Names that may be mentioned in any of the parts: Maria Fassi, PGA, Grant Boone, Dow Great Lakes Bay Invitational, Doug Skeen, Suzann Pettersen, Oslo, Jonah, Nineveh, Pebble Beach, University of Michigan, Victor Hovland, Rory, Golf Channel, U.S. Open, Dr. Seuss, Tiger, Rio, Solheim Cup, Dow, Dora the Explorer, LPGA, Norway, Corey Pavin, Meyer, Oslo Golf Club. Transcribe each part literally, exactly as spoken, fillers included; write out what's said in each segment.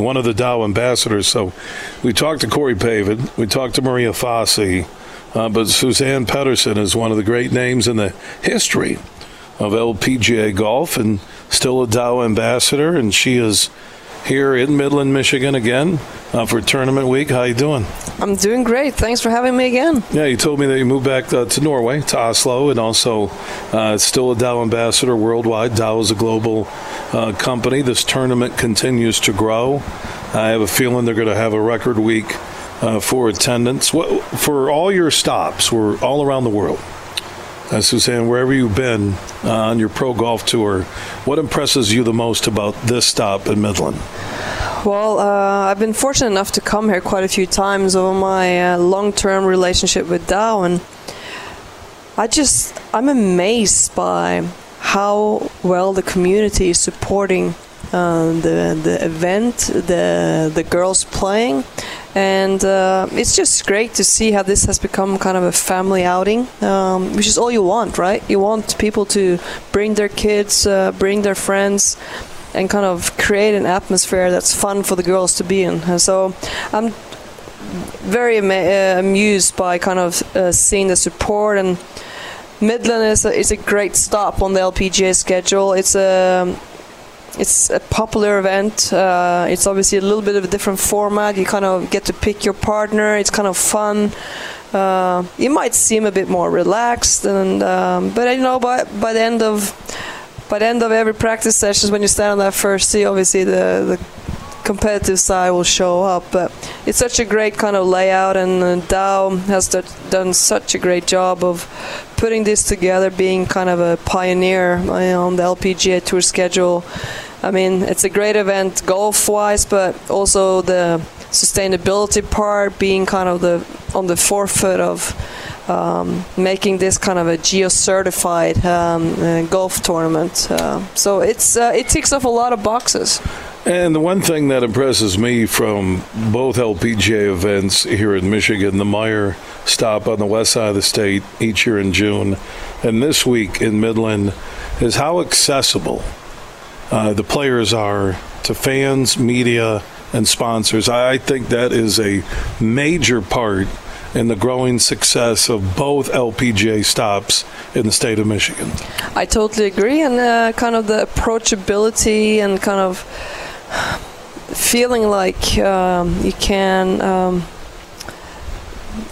one of the Dow ambassadors. So we talked to Corey Pavin. We talked to Maria Fassi. Uh, but Suzann Pettersen is one of the great names in the history of L P G A golf and still a Dow ambassador. And she is here in Midland, Michigan again uh, for tournament week. How you doing? I'm doing great. Thanks for having me again. Yeah, you told me that you moved back uh, to Norway, to Oslo, and also uh, still a Dow ambassador worldwide. Dow is a global uh, company. This tournament continues to grow. I have a feeling they're going to have a record week uh, for attendance. What, for all your stops, we're all around the world. Uh, Suzann, wherever you've been uh, on your pro golf tour, what impresses you the most about this stop in Midland? Well, uh, I've been fortunate enough to come here quite a few times over my uh, long-term relationship with Dow, and I just, I'm amazed by how well the community is supporting uh, the the event, the the girls playing. And uh, it's just great to see how this has become kind of a family outing, um, which is all you want, right? You want people to bring their kids, uh, bring their friends, and kind of create an atmosphere that's fun for the girls to be in. And so I'm very am- uh, amused by kind of uh, seeing the support. And Midland is a, is a great stop on the L P G A schedule. It's a... It's a popular event. Uh, it's obviously a little bit of a different format. You kind of get to pick your partner. It's kind of fun. Uh, it might seem a bit more relaxed, and um, but I you know by by the end of by the end of every practice session, when you stand on that first tee, obviously the, the competitive side will show up. But it's such a great kind of layout, and uh, Dow has d- done such a great job of putting this together, being kind of a pioneer you know, on the L P G A Tour schedule. I mean, it's a great event golf-wise, but also the sustainability part, being kind of the on the forefront of um, making this kind of a geo-certified um, uh, golf tournament. Uh, so it's uh, it ticks off a lot of boxes. And the one thing that impresses me from both L P G A events here in Michigan, the Meyer stop on the west side of the state each year in June, and this week in Midland, is how accessible uh, the players are to fans, media, and sponsors. I think that is a major part in the growing success of both L P G A stops in the state of Michigan. I totally agree, and uh, kind of the approachability and kind of feeling like um, you can, um,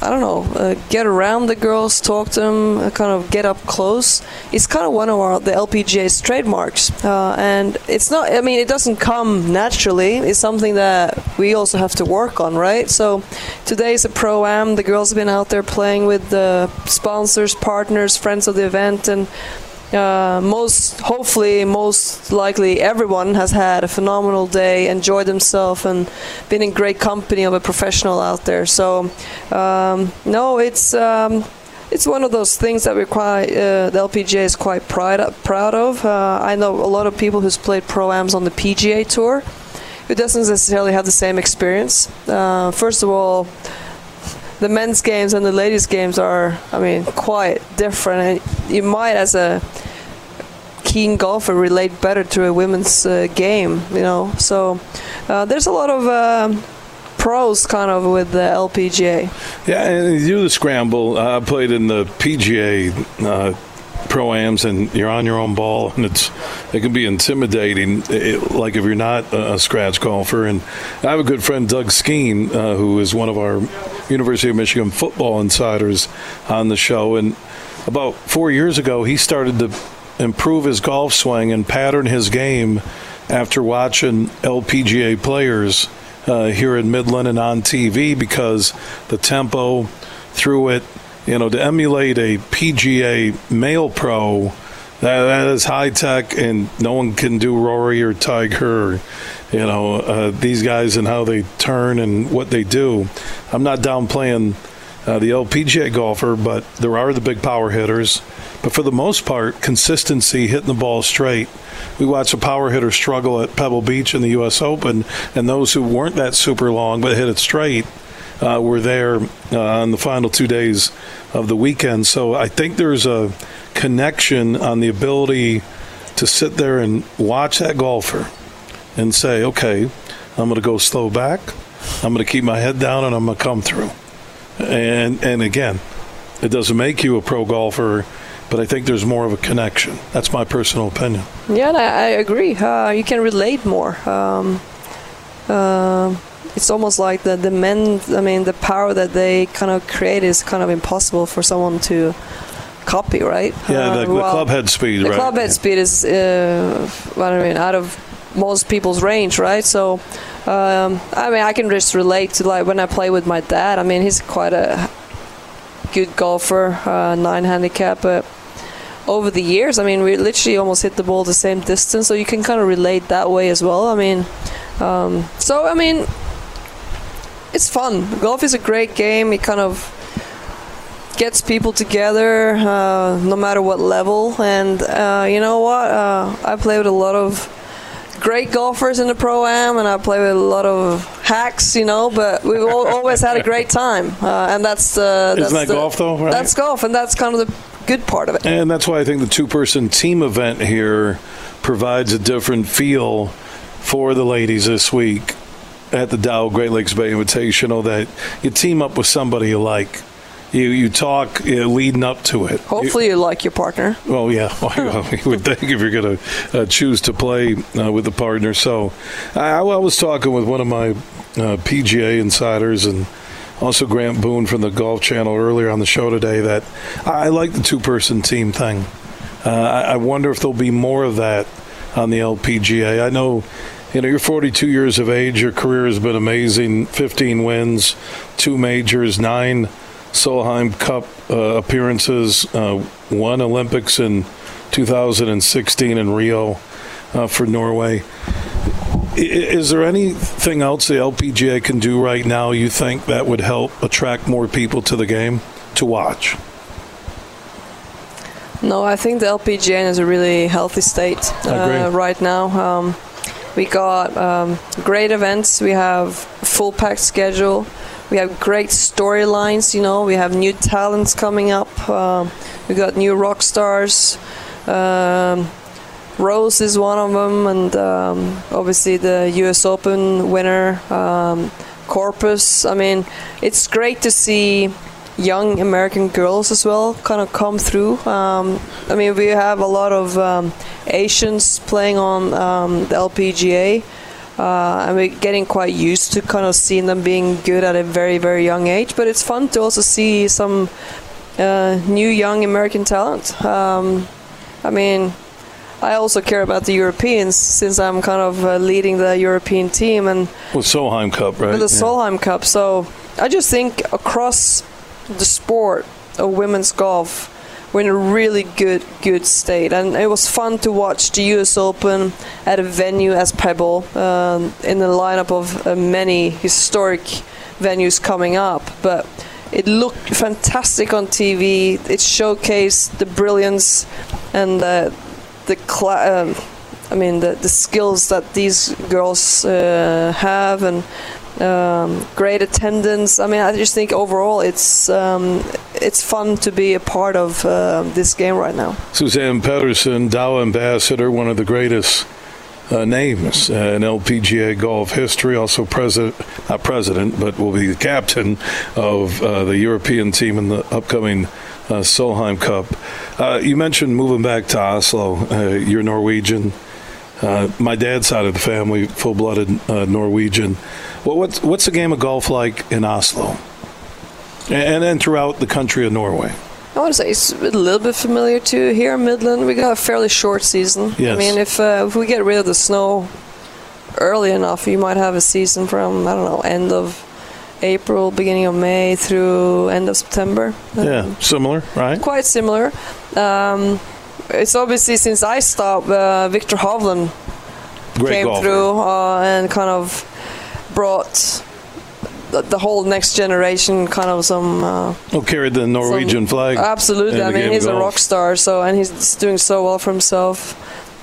I don't know, uh, get around the girls, talk to them, uh, kind of get up close. It's kind of one of our, the L P G A's trademarks. Uh, and it's not, I mean, it doesn't come naturally. It's something that we also have to work on, right? So today's a pro-am. The girls have been out there playing with the sponsors, partners, friends of the event, and Uh, most, hopefully, most likely everyone has had a phenomenal day, enjoyed themselves, and been in great company of a professional out there. So, um, no, it's um, it's one of those things that we're quite, uh, the L P G A is quite pride, proud of. Uh, I know a lot of people who's played pro-ams on the P G A Tour who doesn't necessarily have the same experience. Uh, first of all, the men's games and the ladies' games are, I mean, quite different. And you might, as a keen golfer, relate better to a women's uh, game, you know. So uh, there's a lot of uh, pros, kind of, with the L P G A. Yeah, and you do the scramble. I uh, played in the P G A uh, pro-ams, and you're on your own ball, and it's it can be intimidating, it, like if you're not a scratch golfer. And I have a good friend, Doug Skeen, uh, who is one of our University of Michigan football insiders on the show, and about four years ago he started to improve his golf swing and pattern his game after watching L P G A players uh, here in Midland and on T V, because the tempo through it, you know, to emulate a P G A male pro, that, that is high tech, and no one can do Rory or Tiger or, you know, uh, these guys and how they turn and what they do. I'm not downplaying uh, the L P G A golfer, but there are the big power hitters. But for the most part, consistency, hitting the ball straight. We watched a power hitter struggle at Pebble Beach in the U S Open, and those who weren't that super long but hit it straight uh, were there uh, on the final two days of the weekend. So I think there's a connection on the ability to sit there and watch that golfer and say, okay, I'm going to go slow back. I'm going to keep my head down, and I'm going to come through. And and again, it doesn't make you a pro golfer, but I think there's more of a connection. That's my personal opinion. Yeah, and I, I agree. Uh, you can relate more. Um, uh, it's almost like the, the men, I mean, the power that they kind of create is kind of impossible for someone to copy, right? Yeah, uh, the, the well, club head speed, the right? The club head speed is, uh, I mean, out of most people's range, right? So, um, I mean, I can just relate to, like, when I play with my dad. I mean, he's quite a good golfer, uh, nine handicap, but over the years, I mean, we literally almost hit the ball the same distance, so you can kind of relate that way as well. I mean, um, so, I mean, it's fun. Golf is a great game. It kind of gets people together, uh, no matter what level, and uh, you know what? Uh, I play with a lot of great golfers in the pro-am, and I play with a lot of hacks, you know, but we've all, always had a great time, uh, and that's, uh, that's Isn't that the, golf though? Right? That's golf, and that's kind of the good part of it. And that's why I think the two-person team event here provides a different feel for the ladies this week at the Dow Great Lakes Bay Invitational, that you team up with somebody you like. You you talk you know, leading up to it. Hopefully you, you like your partner. Well, yeah. You would think if you're going to uh, choose to play uh, with a partner. So I, I was talking with one of my uh, P G A insiders and also Grant Boone from the Golf Channel earlier on the show today that I like the two-person team thing. Uh, I, I wonder if there'll be more of that on the L P G A. I know, you know, you're forty-two years of age. Your career has been amazing. fifteen wins, two majors, nine Solheim Cup uh, appearances, uh, won Olympics in two thousand sixteen in Rio uh, for Norway. I- is there anything else the L P G A can do right now you think that would help attract more people to the game to watch? No, I think the L P G A is a really healthy state uh, right now. Um, we got um, great events. We have full packed schedule. We have great storylines, you know. We have new talents coming up. Um, we got new rock stars. Um, Rose is one of them, and um, obviously the U S Open winner, um, Corpus. I mean, it's great to see young American girls as well kind of come through. Um, I mean, we have a lot of um, Asians playing on um, the L P G A. Uh, and we're getting quite used to kind of seeing them being good at a very, very young age. But it's fun to also see some uh, new young American talent. Um, I mean, I also care about the Europeans since I'm kind of uh, leading the European team. And with Solheim Cup, right? With the yeah. Solheim Cup. So I just think across the sport of women's golf, we're in a really good, good state. And it was fun to watch the U S Open at a venue as Pebble um, in the lineup of uh, many historic venues coming up. But it looked fantastic on T V. It showcased the brilliance and uh, the, cla- um, I mean, the, the skills that these girls uh, have, and Um, great attendance. I mean, I just think overall it's um, it's fun to be a part of uh, this game right now. Suzann Pettersen, Dow ambassador, one of the greatest uh, names uh, in L P G A golf history, also president, not president, but will be the captain of uh, the European team in the upcoming uh, Solheim Cup. Uh, you mentioned moving back to Oslo. Uh, you're Norwegian. Uh, my dad's side of the family, full-blooded uh, Norwegian. Well, what's, what's the game of golf like in Oslo and then throughout the country of Norway? I want to say it's a little bit familiar to here in Midland. We got a fairly short season. Yes. I mean, if, uh, if we get rid of the snow early enough, you might have a season from, I don't know, end of April, beginning of May through end of September. Yeah, um, similar, right? Quite similar. Um It's obviously since I stopped, uh, Victor Hovland Great came golfer. through uh, and kind of brought the, the whole next generation kind of some. Uh, oh, carried the Norwegian some, flag. Absolutely. I mean, he's a rock star, so and he's doing so well for himself.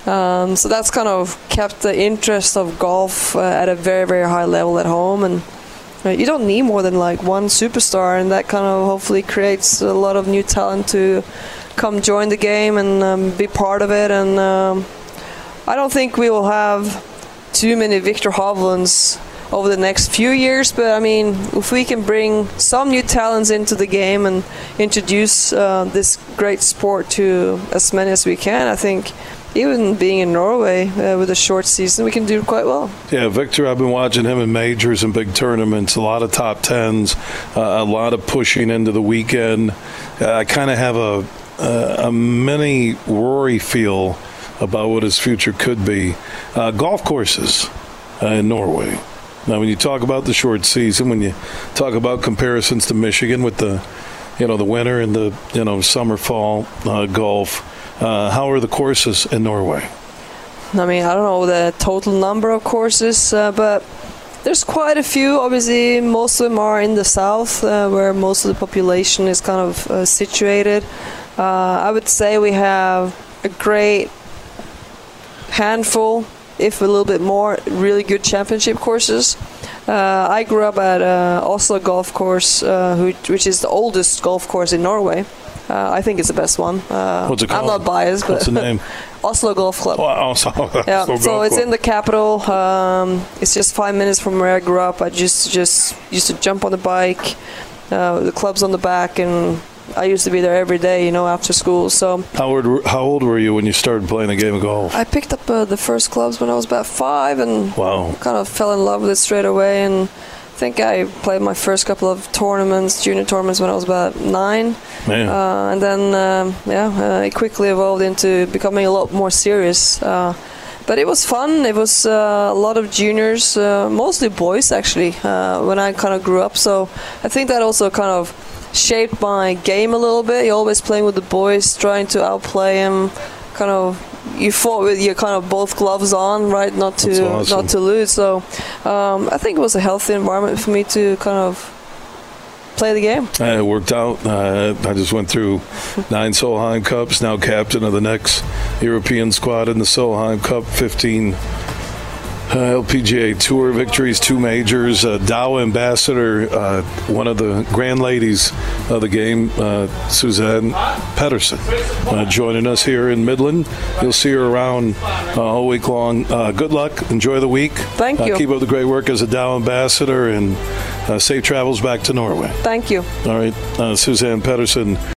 Um, so that's kind of kept the interest of golf uh, at a very, very high level at home. And uh, you don't need more than like one superstar, and that kind of hopefully creates a lot of new talent to come join the game and um, be part of it. And um, I don't think we will have too many Victor Hovlands over the next few years. But I mean, if we can bring some new talents into the game and introduce uh, this great sport to as many as we can, I think even being in Norway uh, with a short season, we can do quite well. Yeah, Victor, I've been watching him in majors and big tournaments, a lot of top tens, uh, a lot of pushing into the weekend. Uh, I kind of have a, a, a mini Rory feel about what his future could be. Uh, golf courses uh, in Norway. Now, when you talk about the short season, when you talk about comparisons to Michigan with the, you know, the winter and the, you know, summer, fall uh, golf, Uh, how are the courses in Norway? I mean, I don't know the total number of courses, uh, but there's quite a few. Obviously, most of them are in the south, uh, where most of the population is kind of uh, situated. Uh, I would say we have a great handful, if a little bit more, really good championship courses. Uh, I grew up at uh, Oslo Golf Course, uh, which, which is the oldest golf course in Norway. Uh, I think it's the best one. Uh, What's it called? I'm not biased, but what's the name? Oslo Golf Club. Well, Oslo. Yeah, Oslo so Golf it's Club. In the capital. Um, it's just five minutes from where I grew up. I just just used to jump on the bike. Uh, the club's on the back, and I used to be there every day, you know, after school. So how old how old were you when you started playing the game of golf? I picked up uh, the first clubs when I was about five, and wow. kind of fell in love with it straight away. And I think I played my first couple of tournaments, junior tournaments, when I was about nine. Man. Uh, and then, um, yeah, uh, it quickly evolved into becoming a lot more serious. Uh, but it was fun. It was uh, a lot of juniors, uh, mostly boys, actually, uh, when I kind of grew up. So I think that also kind of shaped my game a little bit. You're always playing with the boys, trying to outplay them, kind of. You fought with your kind of both gloves on, right? Not to awesome. not to lose. So um, I think it was a healthy environment for me to kind of play the game. Uh, it worked out. Uh, I just went through nine Solheim Cups. Now captain of the next European squad in the Solheim Cup. Fifteen uh, L P G A Tour victories, two majors. Uh, Dow ambassador, uh, one of the grand ladies of the game, uh, Suzann Pettersen, uh, joining us here in Midland. You'll see her around uh, all week long. Uh, good luck. Enjoy the week. Thank you. Uh, keep up the great work as a Dow ambassador, and uh, safe travels back to Norway. Thank you. All right. Uh, Suzann Pettersen.